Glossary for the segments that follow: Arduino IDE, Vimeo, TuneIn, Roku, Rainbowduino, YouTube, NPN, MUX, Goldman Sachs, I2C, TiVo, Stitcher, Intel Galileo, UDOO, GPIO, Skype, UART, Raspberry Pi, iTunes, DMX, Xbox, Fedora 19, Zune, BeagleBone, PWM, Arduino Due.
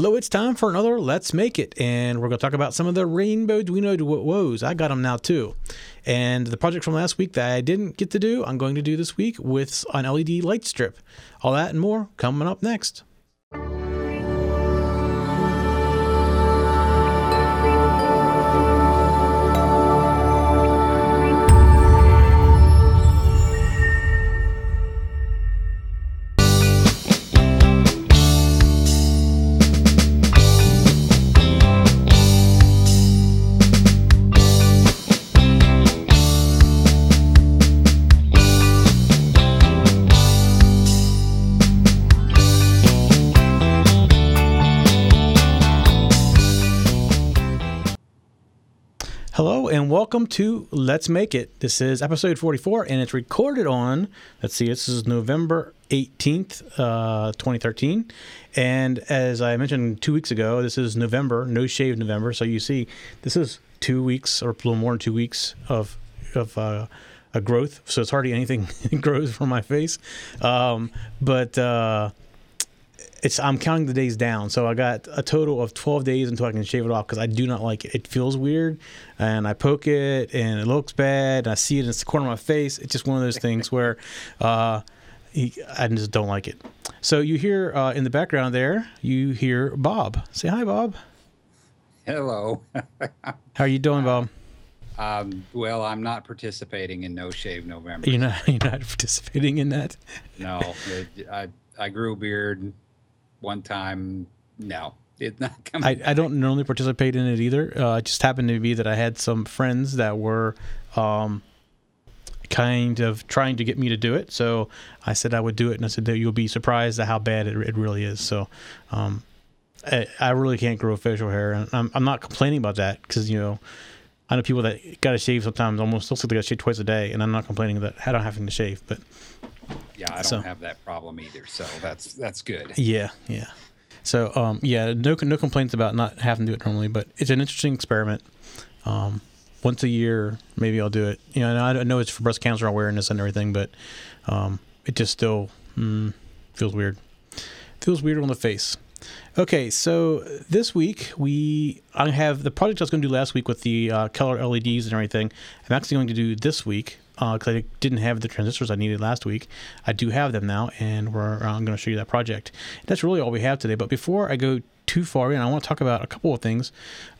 Hello, it's time for another Let's Make It, and we're going to talk about some of the Rainbowduino woes. I got them now too. And the project from last week that I didn't get to do, I'm going to do this week with an LED light strip. All that and more coming up next. Hello and welcome to Let's Make It. This is episode 44 and it's recorded on, let's see, this is November 18th, 2013. And as I mentioned 2 weeks ago, this is November, no shave November. So you see, this is 2 weeks or a little more than 2 weeks of growth. So it's hardly anything grows from my face. I'm counting the days down, so I got a total of 12 days until I can shave it off because I do not like it. It feels weird, and I poke it, and it looks bad, and I see it in the corner of my face. It's just one of those things where I just don't like it. So you hear in the background there, you hear Bob. Say hi, Bob. Hello. How are you doing, Bob? Well, I'm not participating in No Shave November. You're not participating in that? No. I grew a beard one time. No, it's not coming back. I don't normally participate in it either. It just happened to be that I had some friends that were kind of trying to get me to do it. So I said I would do it, and I said, you'll be surprised at how bad it really is. So I really can't grow facial hair, and I'm not complaining about that because, you know, I know people that got to shave sometimes almost looks like they got to shave twice a day, and I'm not complaining that I don't have to shave, but... Yeah, I don't have that problem either, so that's good. Yeah. So, no complaints about not having to do it normally, but it's an interesting experiment. Once a year, maybe I'll do it. You know, and I know it's for breast cancer awareness and everything, but it just still feels weird. Feels weird on the face. Okay, so this week I have the project I was going to do last week with the color LEDs and everything. I'm actually going to do this week. Because I didn't have the transistors I needed last week. I do have them now, and I'm going to show you that project. That's really all we have today. But before I go too far in, I want to talk about a couple of things.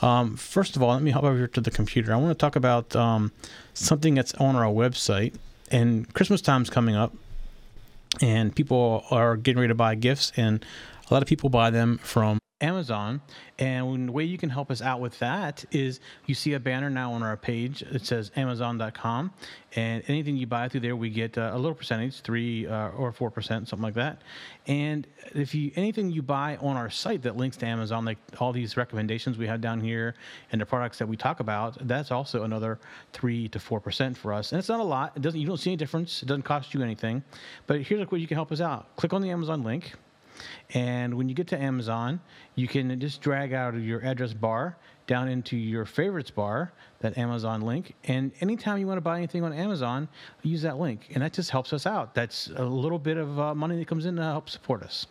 First of all, let me hop over here to the computer. I want to talk about something that's on our website. And Christmas time's coming up, and people are getting ready to buy gifts, and a lot of people buy them from Amazon. And the way you can help us out with that is you see a banner now on our page that says Amazon.com, and anything you buy through there, we get a little percentage, 3 or 4%, something like that. And if anything you buy on our site that links to Amazon, like all these recommendations we have down here and the products that we talk about, that's also another 3 to 4% for us. And it's not a lot. You don't see any difference. It doesn't cost you anything. But here's a way you can help us out. Click on the Amazon link. And when you get to Amazon, you can just drag out of your address bar down into your favorites bar, that Amazon link. And anytime you want to buy anything on Amazon, use that link. And that just helps us out. That's a little bit of money that comes in to help support us.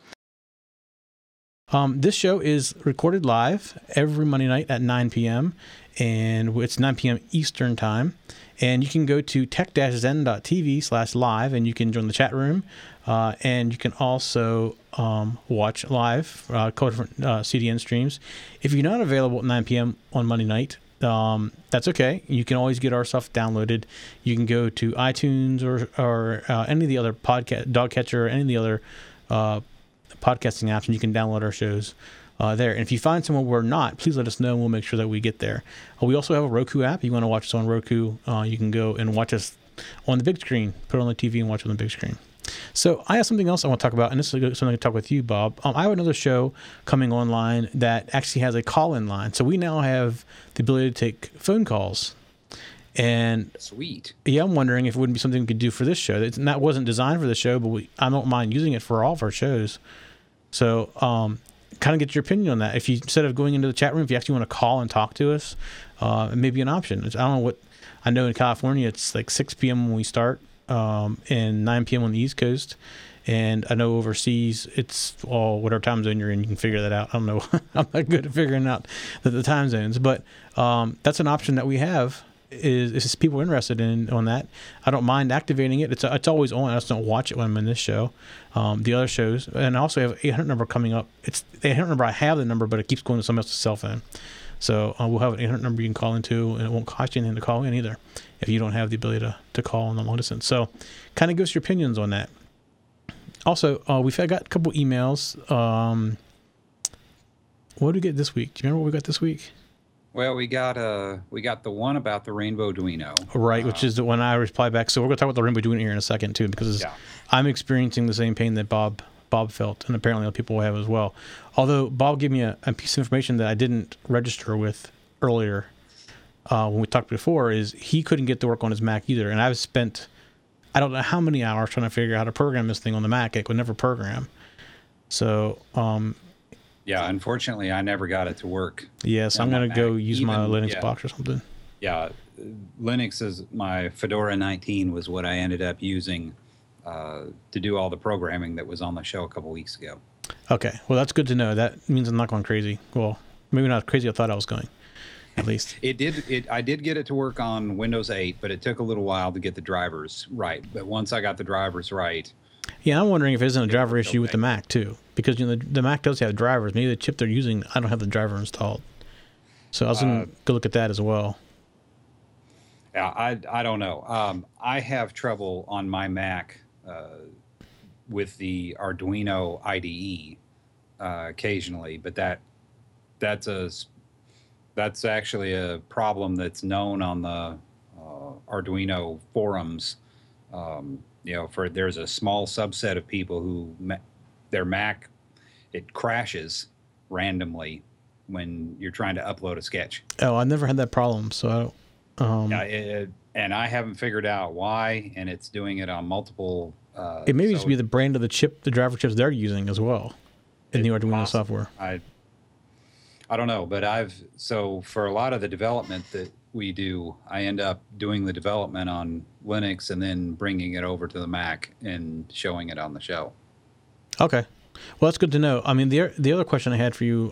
This show is recorded live every Monday night at 9 p.m. And it's 9 p.m. Eastern time. And you can go to tech-zen.tv/live, and you can join the chat room. And you can also watch live, CDN streams. If you're not available at 9 p.m. on Monday night, that's okay. You can always get our stuff downloaded. You can go to iTunes or any of the other Dogcatcher, or any of the other podcasting apps, and you can download our shows there. And if you find somewhere we're not, please let us know, and we'll make sure that we get there. We also have a Roku app. If you want to watch us on Roku, you can go and watch us on the big screen. Put it on the TV and watch it on the big screen. So I have something else I want to talk about, and this is something I can talk with you, Bob. I have another show coming online that actually has a call-in line. So we now have the ability to take phone calls. And sweet. Yeah, I'm wondering if it wouldn't be something we could do for this show. And that wasn't designed for the show, but I don't mind using it for all of our shows. So kind of get your opinion on that. If you, instead of going into the chat room, if you actually want to call and talk to us, it may be an option. I don't know what – I know in California it's like 6 p.m. when we start. And 9 p.m. on the East Coast, And I know overseas, it's all whatever time zone you're in, you can figure that out. I don't know. I'm not good at figuring out the time zones, but that's an option that we have. Is people interested in on that? I don't mind activating it. It's always on. I just don't watch it when I'm in this show, the other shows, and I also have 800 number coming up. It's the 800 number. I have the number, but it keeps going to someone else's cell phone. So we'll have an 800 number you can call into, and it won't cost you anything to call in either if you don't have the ability to call on the long distance. So, kind of give us your opinions on that. Also, we've got a couple emails. What did we get this week? Do you remember what we got this week? Well, we got the one about the Rainbowduino, right? Which is the one I reply back. So we're gonna talk about the Rainbowduino here in a second too, because I'm experiencing the same pain that Bob felt, and apparently other people have as well. Although Bob gave me a piece of information that I didn't register with earlier when we talked before, is he couldn't get to work on his Mac either, and I've spent I don't know how many hours trying to figure out how to program this thing on the Mac. It would never program. So. Yeah, unfortunately, I never got it to work. Yes, I'm going to go use my Linux box or something. Yeah, Linux is my Fedora 19 was what I ended up using to do all the programming that was on the show a couple weeks ago. Okay, well, that's good to know. That means I'm not going crazy. Well, maybe not crazy. I thought I was going, at least. I did get it to work on Windows 8, but it took a little while to get the drivers right. But once I got the drivers right... Yeah, I'm wondering if it isn't a driver issue with the Mac too, because the Mac does have drivers. Maybe the chip they're using, I don't have the driver installed, so I was gonna go look at that as well. Yeah, I don't know. I have trouble on my Mac with the Arduino IDE occasionally, but that's actually a problem that's known on the Arduino forums. There's a small subset of people who their Mac, it crashes randomly when you're trying to upload a sketch. Oh, I never had that problem, so I don't. And I haven't figured out why, and it's doing it on multiple. It maybe should be the brand of the chip, the driver chips they're using as well, in the Arduino software. I don't know, but for a lot of the development that we do, I end up doing the development on Linux and then bringing it over to the Mac and showing it on the show. Okay. Well, that's good to know. I mean, the other question I had for you,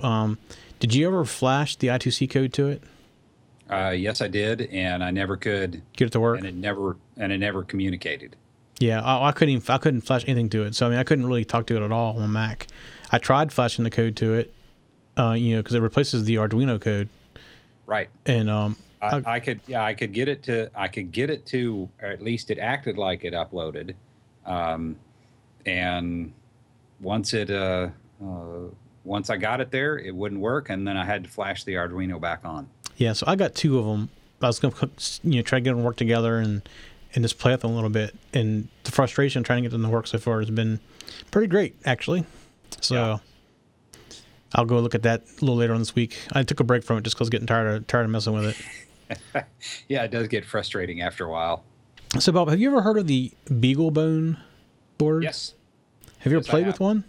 did you ever flash the I2C code to it? Yes, I did, and I never could get it to work. And it never communicated. Yeah, I couldn't flash anything to it. So I mean, I couldn't really talk to it at all on the Mac. I tried flashing the code to it, because it replaces the Arduino code. Right. And I could get it to, or at least it acted like it uploaded, and once I got it there, it wouldn't work, and then I had to flash the Arduino back on. Yeah, so I got two of them. I was gonna try to get them to work together and just play with them a little bit, and the frustration trying to get them to work so far has been pretty great, actually. So. Yeah. I'll go look at that a little later on this week. I took a break from it just because I was getting tired of messing with it. Yeah, it does get frustrating after a while. So, Bob, have you ever heard of the BeagleBone board? Yes. Have you ever played with one?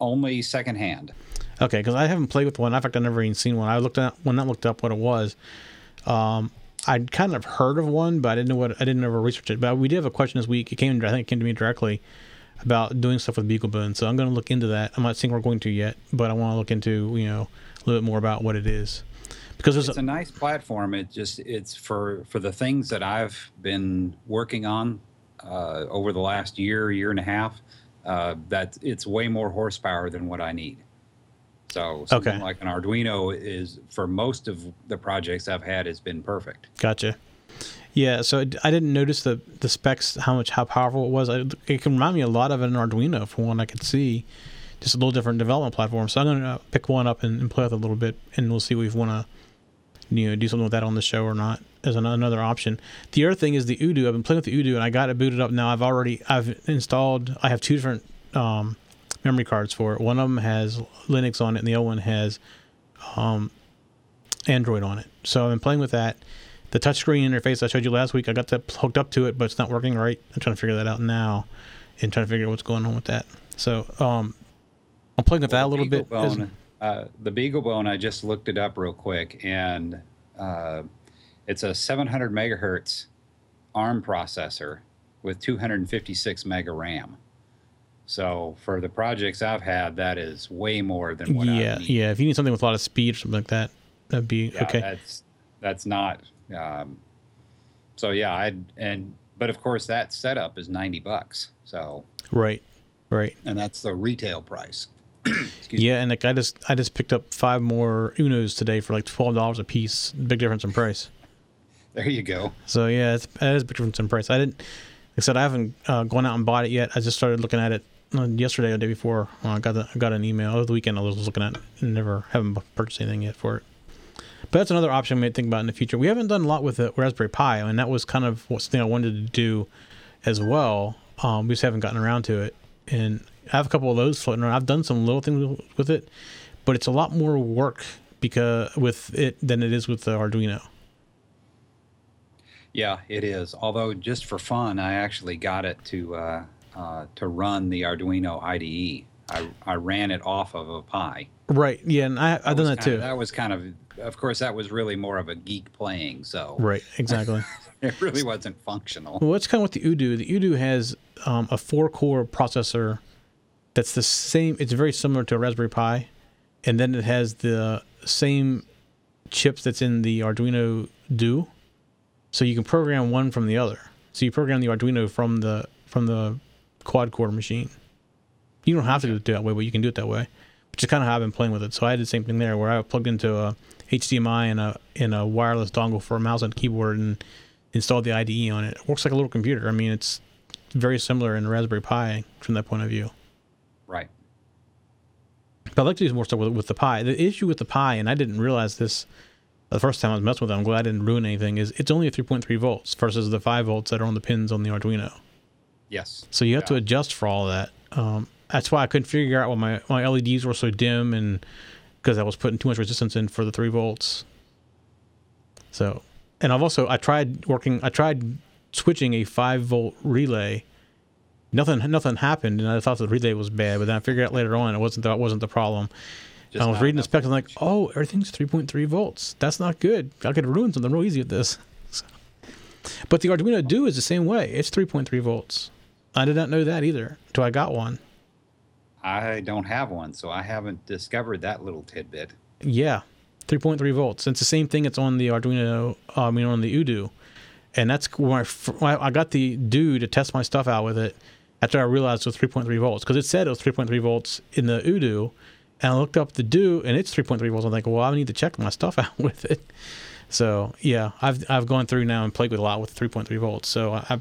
Only secondhand. Okay, because I haven't played with one. In fact, I've never even seen one. I looked up what it was. I'd kind of heard of one, but I didn't ever research it. But we did have a question this week. I think it came to me directly about doing stuff with BeagleBone. So I'm going to look into that. I'm not saying we're going to yet, but I want to look into a little bit more about what it is. Because it's a nice platform. It's for the things that I've been working on over the last year and a half. That it's way more horsepower than what I need. So something like an Arduino is, for most of the projects I've had, has been perfect. Gotcha. Yeah, so I didn't notice the specs, how powerful it was. It can remind me a lot of an Arduino, from one I could see. Just a little different development platform. So I'm going to pick one up and play with it a little bit, and we'll see if we want to do something with that on the show or not, as another option. The other thing is the UDOO. I've been playing with the UDOO, and I got it booted up now. I have two different memory cards for it. One of them has Linux on it, and the other one has Android on it. So I've been playing with that. The touchscreen interface I showed you last week, I got that hooked up to it, but it's not working right. I'm trying to figure that out now and trying to figure out what's going on with that. So I'm playing with that a little bit. The BeagleBone, I just looked it up real quick, and it's a 700 megahertz ARM processor with 256 mega RAM. So for the projects I've had, that is way more than what I need. Yeah, if you need something with a lot of speed or something like that, that'd be okay. That's not. So yeah, but of course that setup is $90. So right, and that's the retail price. Yeah, and like I just picked up 5 more Unos today for like $12 a piece. Big difference in price. There you go. So yeah, that is a big difference in price. Like I said, I haven't gone out and bought it yet. I just started looking at it yesterday or the day before. I got an email over the weekend. I was looking at it and haven't purchased anything yet for it. But that's another option we might think about in the future. We haven't done a lot with a Raspberry Pi, and that was kind of something I wanted to do as well. We just haven't gotten around to it. And I have a couple of those floating around. I've done some little things with it, but it's a lot more work with it than it is with the Arduino. Yeah, it is. Although just for fun, I actually got it to run the Arduino IDE. I ran it off of a Pi. Right. Yeah, and I've done that too. Of course, that was really more of a geek playing. So right, exactly. It really wasn't functional. Well, that's kind of what the UDOO. The UDOO has a 4-core processor that's the same. It's very similar to a Raspberry Pi, and then it has the same chips that's in the Arduino Due. So you can program one from the other. So you program the Arduino from the quad-core machine. You don't have to do it that way, but you can do it that way, which is kind of how I've been playing with it. So I did the same thing there, where I plugged into a HDMI and a wireless dongle for a mouse and keyboard and installed the IDE on it. It works like a little computer. I mean, it's very similar in Raspberry Pi from that point of view. Right. But I'd like to do more stuff with the Pi. The issue with the Pi, and I didn't realize this the first time I was messing with it, I'm glad I didn't ruin anything, is it's only a 3.3 volts versus the 5 volts that are on the pins on the Arduino. Yes. So you have to adjust for all that. That's why I couldn't figure out why my LEDs were so dim, and because I was putting too much resistance in for the 3 volts. So, and I've also, I tried switching a 5-volt relay. Nothing happened, and I thought the relay was bad, but then I figured out later on it wasn't the problem. I was reading the spec and like, oh, everything's 3.3 volts. That's not good. I could ruin something real easy with this. So. But the Arduino Due is the same way. It's 3.3 volts. I did not know that either until I got one. I don't have one, so I haven't discovered that little tidbit. Yeah, 3.3 volts. It's the same thing that's on the Arduino, on the UDOO. And that's where I got the Due to test my stuff out with it after I realized it was 3.3 volts. Because it said it was 3.3 volts in the UDOO. And I looked up the Due, and it's 3.3 volts. I'm like, well, I need to check my stuff out with it. So, yeah, I've gone through now and played with a lot with 3.3 volts. So I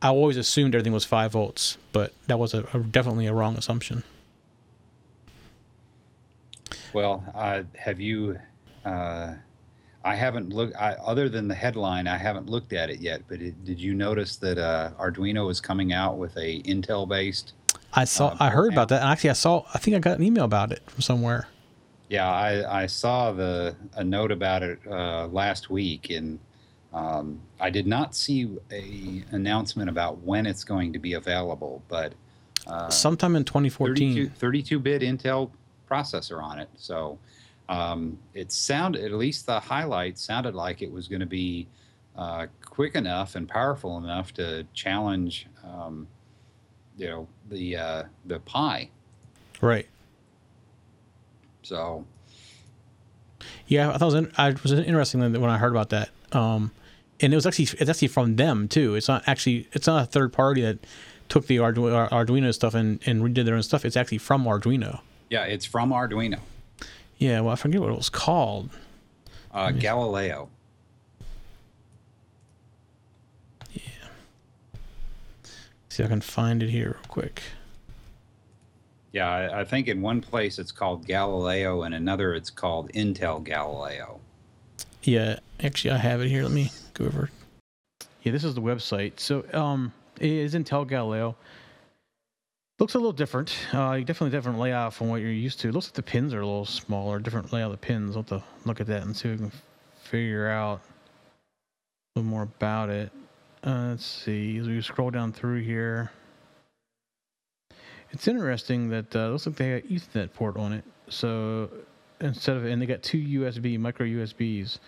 always assumed everything was 5 volts, but that was definitely a wrong assumption. Well, have you I haven't looked, other than the headline, I haven't looked at it yet, but did you notice that Arduino is coming out with a Intel-based? I heard about that. And actually, I think I got an email about it from somewhere. Yeah, I saw a note about it last week, and I did not see an announcement about when it's going to be available, but sometime in 2014. 32-bit Intel processor on it. So it sounded, at least the highlight sounded like it was going to be quick enough and powerful enough to challenge the Pi. Right. So. Yeah, I thought it was interesting when I heard about that. And it's actually from them too. It's not a third party that took the Arduino stuff and redid their own stuff. It's actually from Arduino. Yeah, it's from Arduino. Yeah, well, I forget what it was called. Galileo. Yeah. See if I can find it here real quick. Yeah, I think in one place it's called Galileo, and another it's called Intel Galileo. Yeah, actually I have it here. Let me go over. Yeah, this is the website. So it is Intel Galileo. Looks a little different. Definitely different layout from what you're used to. Looks like the pins are a little smaller, different layout of the pins. I'll have to look at that and see if we can figure out a little more about it. Let's see. As we scroll down through here, it's interesting that it looks like they got Ethernet port on it. So instead of, and they got 2 USB, micro USBs.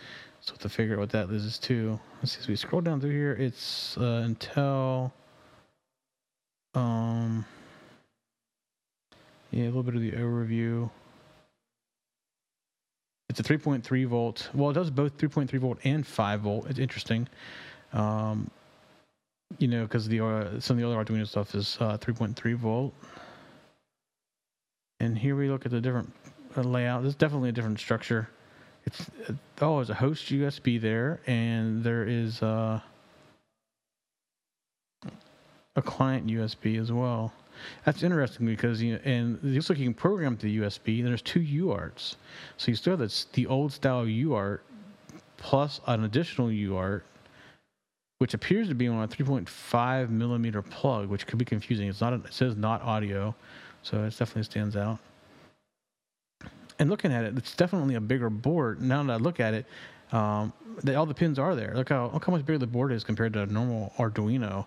So to figure out what that is too, let's see, as we scroll down through here, it's Intel. Yeah, a little bit of the overview. It's a 3.3 volt. Well, it does both 3.3 volt and 5 volt. It's interesting. You know, because the some of the other Arduino stuff is 3.3 volt. And here we look at the different layout. There's definitely a different structure. It's there's a host USB there, and there is a client USB as well. That's interesting because, you know, and it looks like you can program the USB. And there's two UARTs, so you still have the old style UART plus an additional UART, which appears to be on a 3.5 millimeter plug, which could be confusing. It's not. It says not audio, so it definitely stands out. And looking at it, it's definitely a bigger board. Now that I look at it, all the pins are there. Look how much bigger the board is compared to a normal Arduino.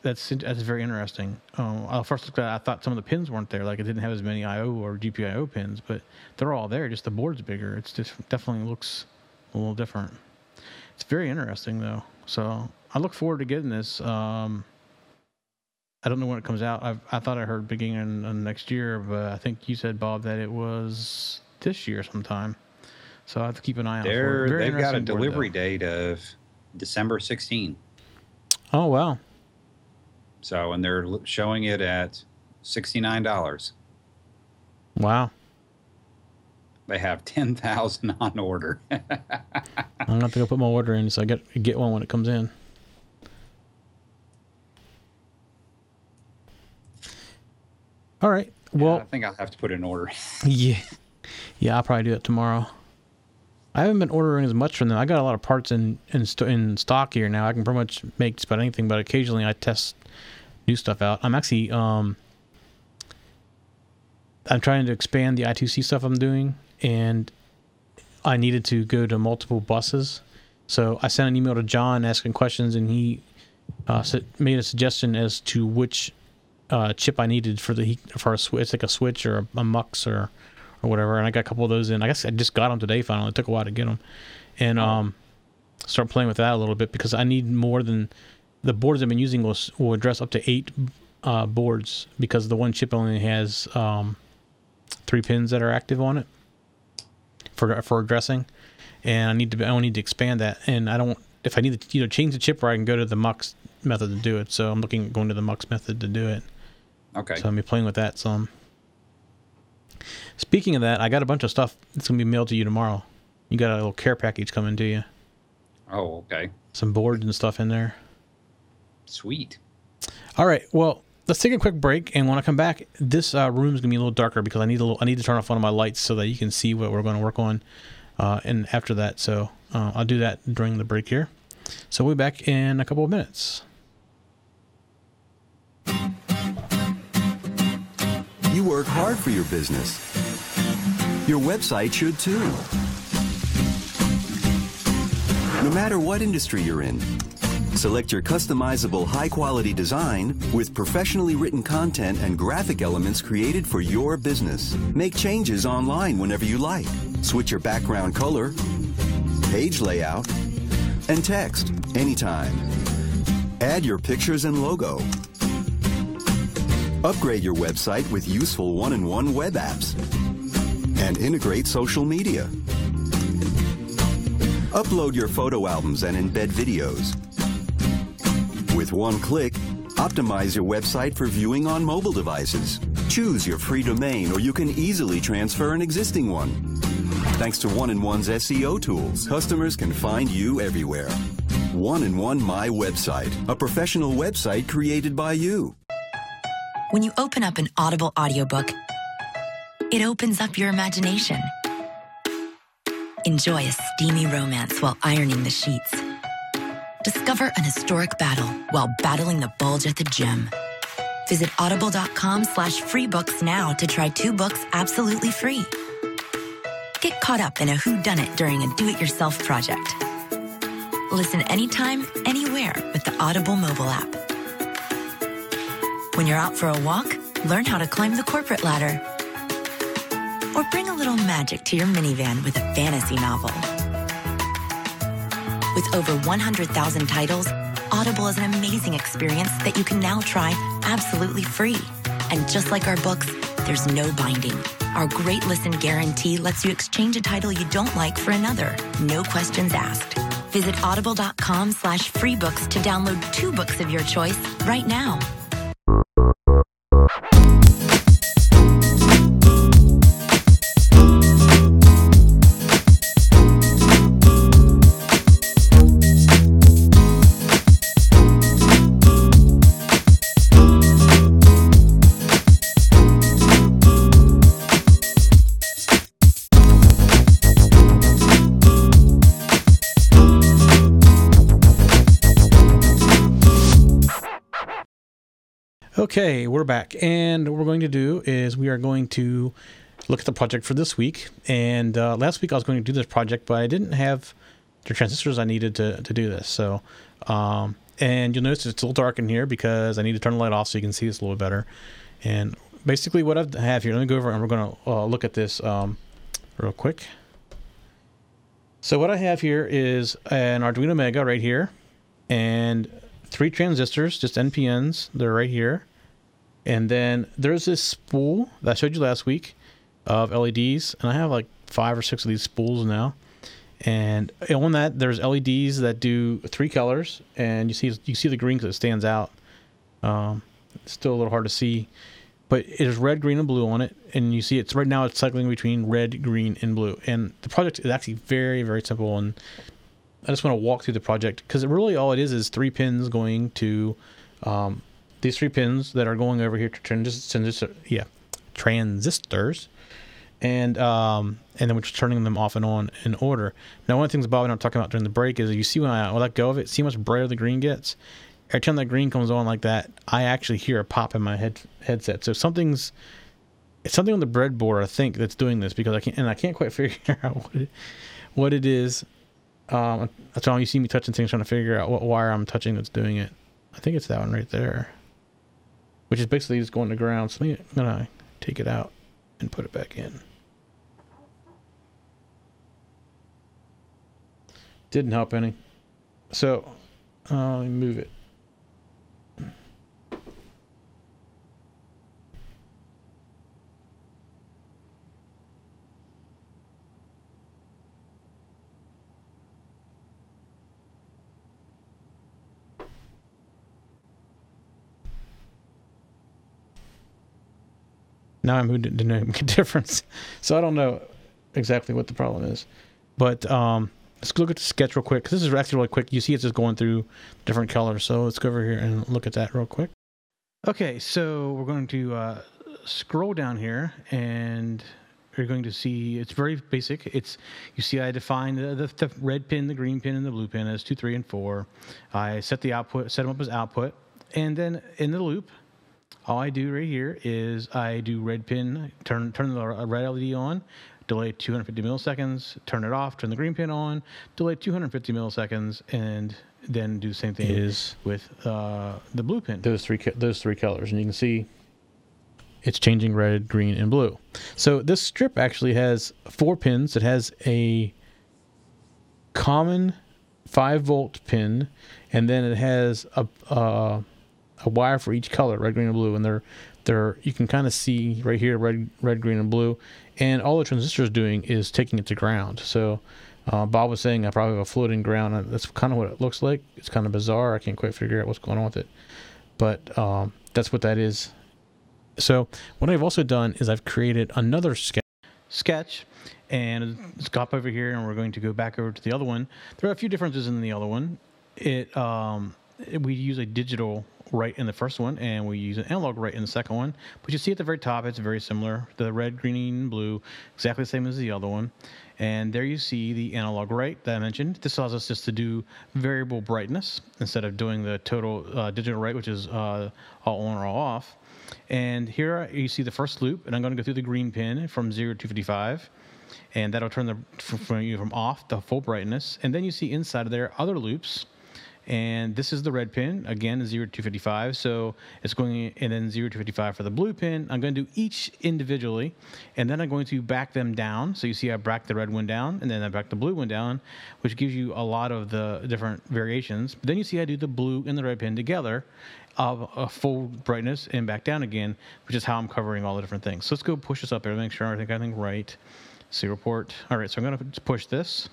That's very interesting. I first looked at it, I thought some of the pins weren't there. Like, it didn't have as many I/O or GPIO pins, but they're all there. Just the board's bigger. It's just definitely looks a little different. It's very interesting though. So I look forward to getting this. I don't know when it comes out. I thought I heard beginning of next year, but I think you said, Bob, that it was this year sometime. So I have to keep an eye out for it. They've got a delivery date of December 16. Oh wow. So, and they're showing it at $69. Wow. They have 10,000 on order. I'm going to have to go put my order in so I get one when it comes in. All right. Well, yeah, I think I'll have to put in order. Yeah. Yeah, I'll probably do that tomorrow. I haven't been ordering as much from them. I got a lot of parts in stock here now. I can pretty much make just about anything, but occasionally I test new stuff out. I'm actually I'm trying to expand the I2C stuff I'm doing, and I needed to go to multiple buses. So I sent an email to John asking questions, and he made a suggestion as to which chip I needed for a switch. It's like a switch or a MUX or whatever, and I got a couple of those in. I guess I just got them today finally. It took a while to get them. And start playing with that a little bit, because I need more than the boards I've been using will address up to 8 boards, because the one chip only has 3 pins that are active on it for addressing. And I need to expand that, and I don't, if I need to either change the chip or I can go to the MUX method to do it. So I'm looking at going to the MUX method to do it. Okay. So I'll be playing with that some. Speaking of that, I got a bunch of stuff that's going to be mailed to you tomorrow. You got a little care package coming to you. Oh, okay. Some boards and stuff in there. Sweet. All right. Well, let's take a quick break, and when I come back, this room is going to be a little darker because I need to turn off one of my lights so that you can see what we're going to work on and after that. So I'll do that during the break here. So we'll be back in a couple of minutes. You work hard for your business. Your website should too. No matter what industry you're in, select your customizable high-quality design with professionally written content and graphic elements created for your business. Make changes online whenever you like. Switch your background color, page layout, and text anytime. Add your pictures and logo. Upgrade your website with useful one-on-one web apps. And integrate social media. Upload your photo albums and embed videos. With one click, optimize your website for viewing on mobile devices. Choose your free domain, or you can easily transfer an existing one. Thanks to 1&1's SEO tools, customers can find you everywhere. 1&1 My Website, a professional website created by you. When you open up an Audible audiobook, it opens up your imagination. Enjoy a steamy romance while ironing the sheets. Discover an historic battle while battling the bulge at the gym. Visit audible.com/freebooks now to try 2 books absolutely free. Get caught up in a whodunit during a do-it-yourself project. Listen anytime, anywhere with the Audible mobile app. When you're out for a walk, learn how to climb the corporate ladder. or bring a little magic to your minivan with a fantasy novel. With over 100,000 titles, Audible is an amazing experience that you can now try absolutely free. And just like our books, there's no binding. Our Great Listen Guarantee lets you exchange a title you don't like for another, no questions asked. Visit audible.com/freebooks to download 2 books of your choice right now. Okay, we're back, and what we're going to do is we are going to look at the project for this week. And last week I was going to do this project, but I didn't have the transistors I needed to do this. So, and you'll notice it's a little dark in here because I need to turn the light off so you can see this a little bit better. And basically what I have here, let me go over and we're going to look at this real quick. So what I have here is an Arduino Mega right here, and 3 transistors, just NPNs, they're right here. And then there's this spool that I showed you last week of LEDs, and I have like 5 or 6 of these spools now. And on that, there's LEDs that do 3 colors, and you see the green because it stands out. It's still a little hard to see, but it is red, green, and blue on it. And you see it's right now it's cycling between red, green, and blue. And the project is actually very, very simple, and I just want to walk through the project because really all it is 3 pins going to. These 3 pins that are going over here to transistors, and then we're just turning them off and on in order. Now, one of the things Bob and I were talking about during the break is you see when I let go of it, see how much brighter the green gets? Every time that green comes on like that, I actually hear a pop in my headset. So it's something on the breadboard, I think, that's doing this because I can't quite figure out what it is. That's all you see me touching things, trying to figure out what wire I'm touching that's doing it. I think it's that one right there, which is basically just going to ground. So I'm gonna take it out and put it back in. Didn't help any. So let me move it. Now I moved it to make a difference. So I don't know exactly what the problem is. But let's look at the sketch real quick, because this is actually really quick. You see it's just going through different colors. So let's go over here and look at that real quick. Okay, so we're going to scroll down here, and you're going to see it's very basic. You see I defined the red pin, the green pin, and the blue pin as 2, 3, and 4. I set them up as output. And then in the loop, all I do right here is I do red pin, turn the red LED on, delay 250 milliseconds, turn it off, turn the green pin on, delay 250 milliseconds, and then do the same thing with the blue pin. Those three colors, and you can see it's changing red, green, and blue. So this strip actually has 4 pins. It has a common 5-volt pin, and then it has a wire for each color, red, green, and blue, and they're you can kind of see right here red, green, and blue, and all the transistor is doing is taking it to ground. So Bob was saying I probably have a floating ground. That's kind of what it looks like. It's kind of bizarre. I can't quite figure out what's going on with it, but that's what that is. So what I've also done is I've created another sketch, and it's got over here, and we're going to go back over to the other one. There are a few differences in the other one. We use a digital right in the first one, and we use an analog right in the second one. But you see at the very top, it's very similar. The red, green, blue, exactly the same as the other one. And there you see the analog right that I mentioned. This allows us just to do variable brightness instead of doing the total digital right, which is all on or all off. And here you see the first loop, and I'm going to go through the green pin from 0 to 255. And that'll turn from off to full brightness. And then you see inside of there other loops. And this is the red pin, again, 0 to 255. So it's going, and then 0 to 255 for the blue pin. I'm going to do each individually, and then I'm going to back them down. So you see I back the red one down, and then I back the blue one down, which gives you a lot of the different variations. But then you see I do the blue and the red pin together of a full brightness and back down again, which is how I'm covering all the different things. So let's go push this up there, make sure I think everything right. See report. All right, so I'm going to push this.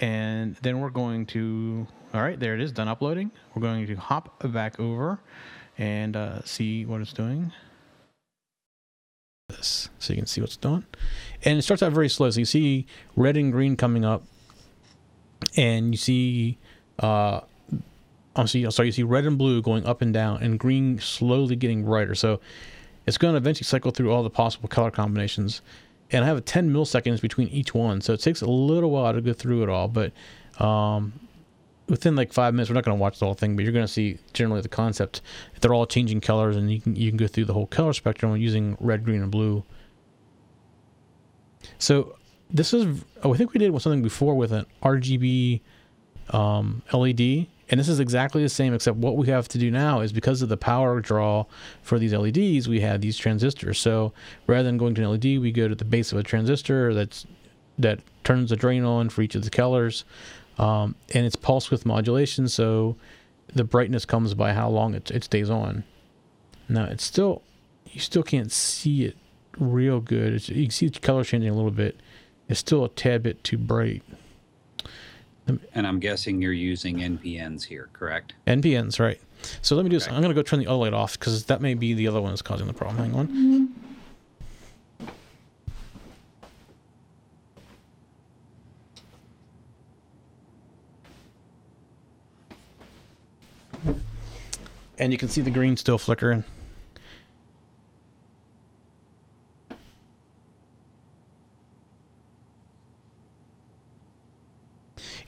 And then we're going to, all right, there it is, done uploading. We're going to hop back over and see what it's doing. This, so you can see what's done. And it starts out very slow. So you see red and green coming up. And you see, you see red and blue going up and down, and green slowly getting brighter. So it's going to eventually cycle through all the possible color combinations. And I have 10 milliseconds between each one, so it takes a little while to go through it all. But within like 5 minutes, we're not going to watch the whole thing, but you're going to see generally the concept. They're all changing colors, and you can go through the whole color spectrum using red, green, and blue. So this is, I think we did something before with an RGB LED, and this is exactly the same, except what we have to do now is, because of the power draw for these LEDs, we had these transistors. So rather than going to an LED, we go to the base of a transistor that turns the drain on for each of the colors, and it's pulse width modulation, so the brightness comes by how long it stays on. Now it's still, you still can't see it real good. You can see the color changing a little bit. It's still a tad bit too bright. And I'm guessing you're using NPNs here, correct? NPNs, right. So let me do this. I'm going to go turn the other light off, because that may be the other one that's causing the problem. Hang on. Mm-hmm. And you can see the green still flickering.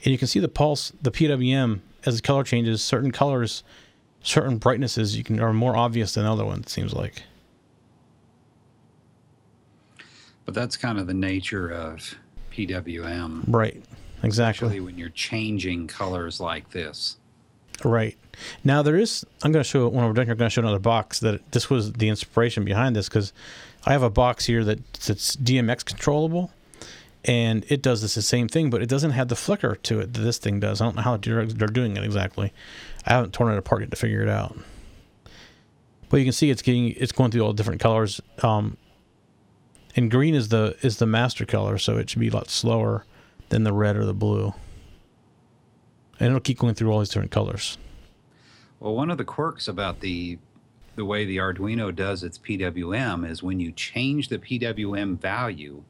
And you can see the pulse, the PWM, as the color changes. Certain colors, certain brightnesses, are more obvious than other ones, it seems like. But that's kind of the nature of PWM. Right, exactly. Especially when you're changing colors like this. Right. Now there is, I'm going to show, when we're done here, I'm going to show another box that this was the inspiration behind this, because I have a box here that's DMX controllable. And it does the same thing, but it doesn't have the flicker to it that this thing does. I don't know how they're doing it exactly. I haven't torn it apart yet to figure it out. But you can see it's going through all different colors. And green is the master color, so it should be a lot slower than the red or the blue. And it'll keep going through all these different colors. Well, one of the quirks about the way the Arduino does its PWM is, when you change the PWM value,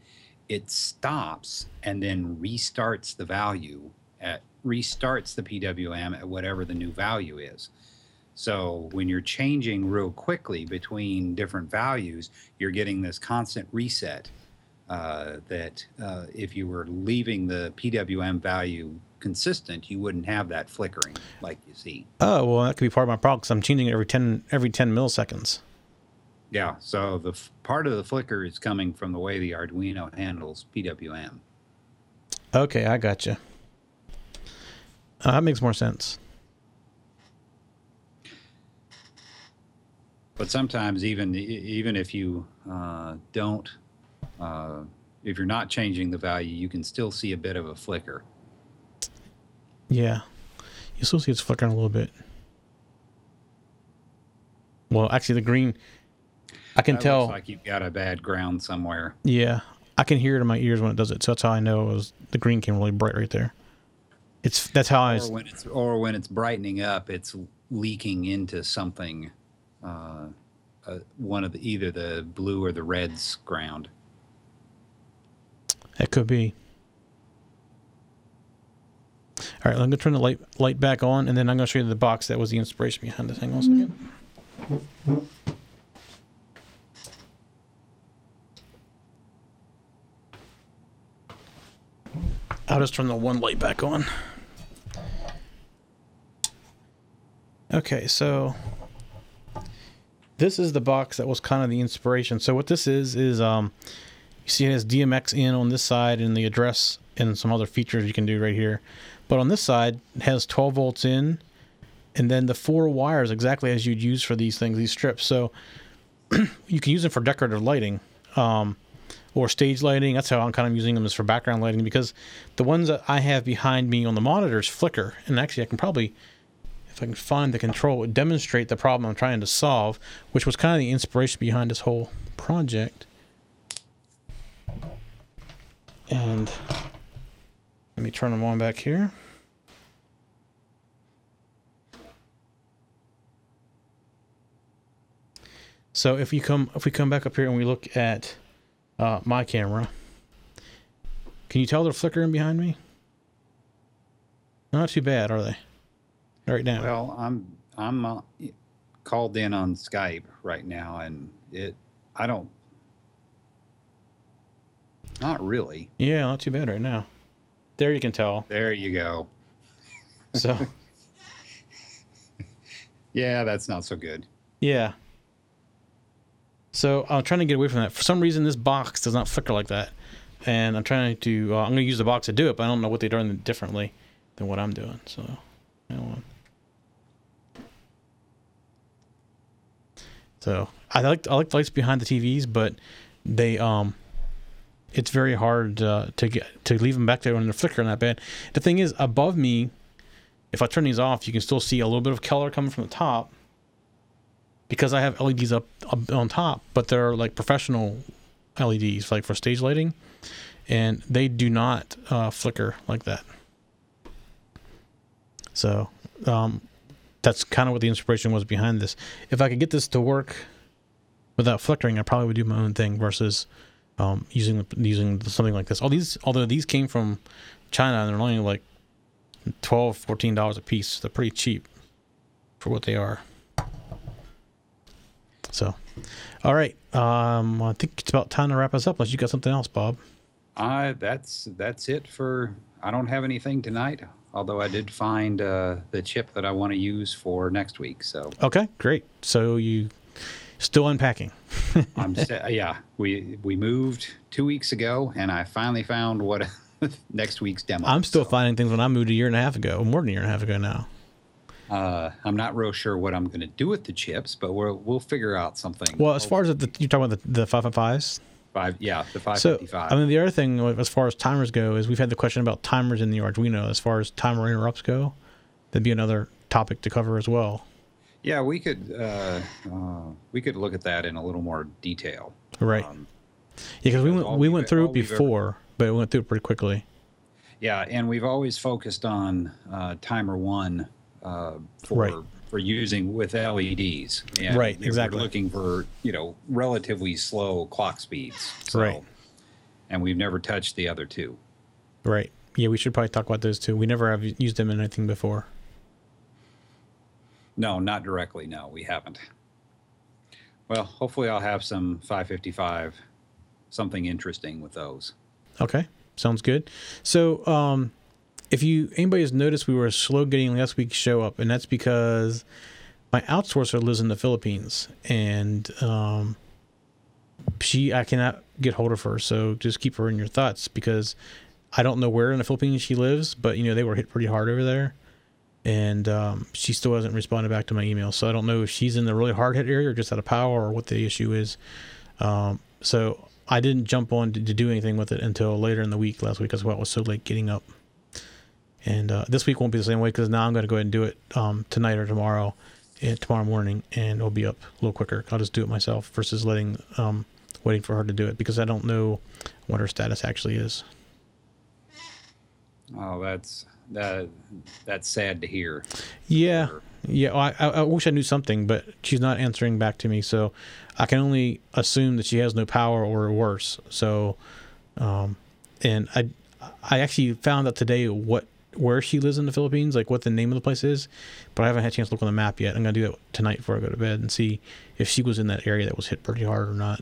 it stops and then restarts the value restarts the PWM at whatever the new value is. So when you're changing real quickly between different values, you're getting this constant reset that if you were leaving the PWM value consistent, you wouldn't have that flickering like you see. Oh, well, that could be part of my problem, because I'm changing it every 10 milliseconds. Yeah, so the part of the flicker is coming from the way the Arduino handles PWM. Okay, I gotcha. That makes more sense. But sometimes, even if you if you're not changing the value, you can still see a bit of a flicker. Yeah, you still see it's flickering a little bit. Well, actually, the green. I can tell. Looks like you've got a bad ground somewhere. Yeah, I can hear it in my ears when it does it. So that's how I know it was, the green came really bright right there. Or when it's brightening up, it's leaking into something, one of either the blue or the red's ground. That could be. All right, I'm gonna turn the light back on, and then I'm gonna show you the box that was the inspiration behind this. Hang on a second. I'll just turn the one light back on. Okay, so this is the box that was kind of the inspiration. So what this is you see it has DMX in on this side, and the address and some other features you can do right here. But on this side, it has 12 volts in, and then the four wires exactly as you'd use for these things, these strips. So you can use them for decorative lighting or stage lighting. That's how I'm kind of using them, is for background lighting, because the ones that I have behind me on the monitors flicker. And actually, I can probably, if I can find the control, it would demonstrate the problem I'm trying to solve, which was kind of the inspiration behind this whole project. And let me turn them on back here. So if you come, if we come back up here and we look at my camera, can you tell they're flickering behind me? Not too bad, are they? Right now. Well, I'm called in on Skype right now, and not really. Yeah, not too bad right now. There you can tell. There you go. So. Yeah, that's not so good. Yeah. So I'm trying to get away from that. For some reason, this box does not flicker like that, and I'm trying to. I'm going to use the box to do it, but I don't know what they're doing differently than what I'm doing. So, hang on. So I like the lights behind the TVs, but they it's very hard to leave them back there when they're flickering that bad. The thing is, above me, if I turn these off, you can still see a little bit of color coming from the top, because I have LEDs up on top, but they're like professional LEDs, like for stage lighting, and they do not flicker like that. So that's kind of what the inspiration was behind this. If I could get this to work without flickering, I probably would do my own thing versus using something like this. Although these came from China, and they're only like $12, $14 a piece. They're pretty cheap for what they are. So, all right. I think it's about time to wrap us up. Unless you got something else, Bob. That's it for. I don't have anything tonight. Although I did find the chip that I want to use for next week. So. Okay, great. So you still unpacking? Yeah. We moved 2 weeks ago, and I finally found what next week's demo. I'm still finding things when I moved a year and a half ago, more than a year and a half ago now. I'm not real sure what I'm going to do with the chips, but we'll figure out something. Well, as far as you're talking about the 555s? Yeah, the 555. So, I mean, the other thing as far as timers go is we've had the question about timers in the Arduino. As far as timer interrupts go, that'd be another topic to cover as well. Yeah, we could look at that in a little more detail. Right. Yeah, because we went through it before, but we went through it pretty quickly. Yeah, and we've always focused on timer one. For using with LEDs. And right, exactly. We're looking for, relatively slow clock speeds. So, right. And we've never touched the other two. Right. Yeah, we should probably talk about those two. We never have used them in anything before. No, not directly. No, we haven't. Well, hopefully I'll have some 555, something interesting with those. Okay, sounds good. So, anybody has noticed, we were slow getting last week's show up, and that's because my outsourcer lives in the Philippines, and I cannot get hold of her. So just keep her in your thoughts, because I don't know where in the Philippines she lives, but they were hit pretty hard over there, and she still hasn't responded back to my email. So I don't know if she's in the really hard hit area or just out of power or what the issue is. So I didn't jump on to do anything with it until later in the week last week, as well. It was so late getting up. And this week won't be the same way, because now I'm going to go ahead and do it tonight or tomorrow morning, and it'll be up a little quicker. I'll just do it myself versus waiting for her to do it, because I don't know what her status actually is. Oh, that's sad to hear. Yeah, yeah. I wish I knew something, but she's not answering back to me, so I can only assume that she has no power or worse. So, and I actually found out today where she lives in the Philippines, like what the name of the place is, but I haven't had a chance to look on the map yet. I'm going to do that tonight before I go to bed and see if she was in that area that was hit pretty hard or not.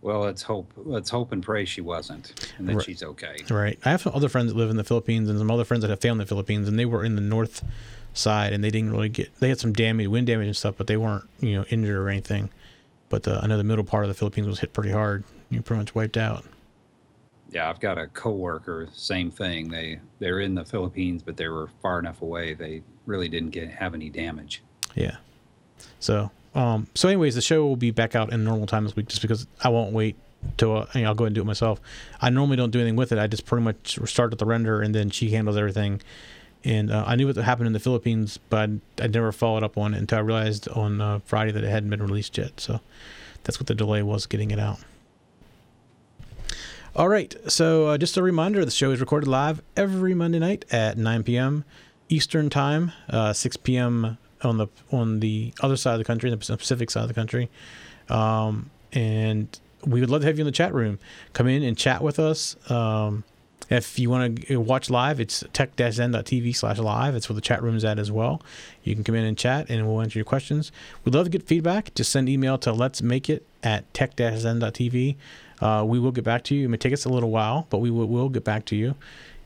Well, let's hope and pray she wasn't, and that right. She's okay. Right. I have some other friends that live in the Philippines, and some other friends that have family in the Philippines, and they were in the north side, and they didn't really they had some damage, wind damage and stuff, but they weren't, injured or anything. But I know the middle part of the Philippines was hit pretty hard. Pretty much wiped out. Yeah, I've got a coworker, same thing. They're in the Philippines, but they were far enough away they really didn't have any damage. Yeah. So, anyways, the show will be back out in normal time this week, just because I won't wait till I'll go ahead and do it myself. I normally don't do anything with it. I just pretty much start with the render, and then she handles everything. And I knew what happened in the Philippines, but I never followed up on it until I realized on Friday that it hadn't been released yet. So that's what the delay was getting it out. All right, so just a reminder, the show is recorded live every Monday night at 9 p.m. Eastern Time, 6 p.m. on the other side of the country, the Pacific side of the country. And we would love to have you in the chat room. Come in and chat with us. If you want to watch live, it's tech-n.tv/live. It's where the chat room is at as well. You can come in and chat, and we'll answer your questions. We'd love to get feedback. Just send an email to letsmakeit@tech-n.tv. We will get back to you. It may take us a little while, but we will get back to you.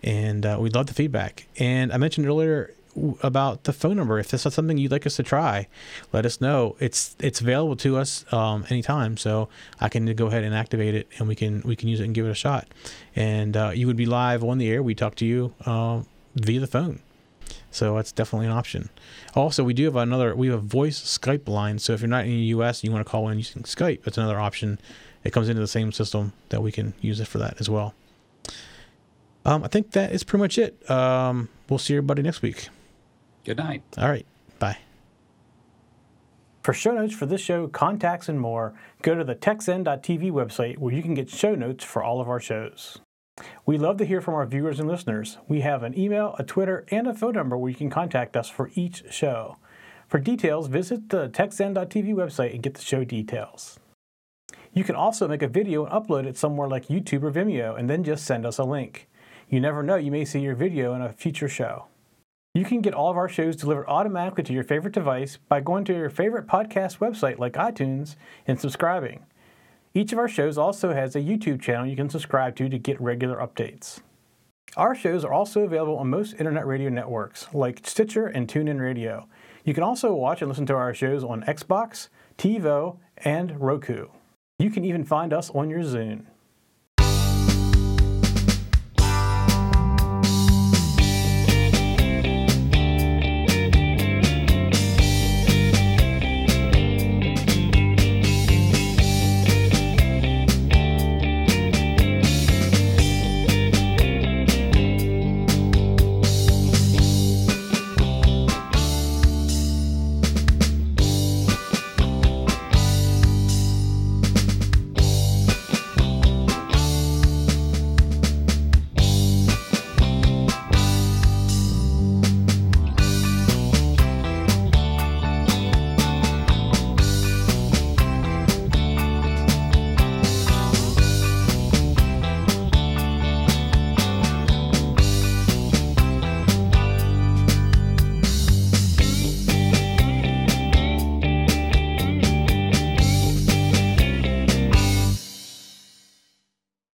And we'd love the feedback. And I mentioned earlier about the phone number. If this is something you'd like us to try, let us know. It's available to us anytime, so I can go ahead and activate it, and we can use it and give it a shot. And you would be live on the air. We talk to you via the phone, so that's definitely an option. Also, we do have we have voice Skype line. So if you're not in the U.S. and you want to call in using Skype, that's another option. It comes into the same system that we can use it for that as well. I think that is pretty much it. We'll see everybody next week. Good night. All right. Bye. For show notes for this show, contacts, and more, go to the techzen.tv website, where you can get show notes for all of our shows. We love to hear from our viewers and listeners. We have an email, a Twitter, and a phone number where you can contact us for each show. For details, visit the techzen.tv website and get the show details. You can also make a video and upload it somewhere like YouTube or Vimeo, and then just send us a link. You never know, you may see your video in a future show. You can get all of our shows delivered automatically to your favorite device by going to your favorite podcast website like iTunes and subscribing. Each of our shows also has a YouTube channel you can subscribe to get regular updates. Our shows are also available on most internet radio networks like Stitcher and TuneIn Radio. You can also watch and listen to our shows on Xbox, TiVo, and Roku. You can even find us on your Zune.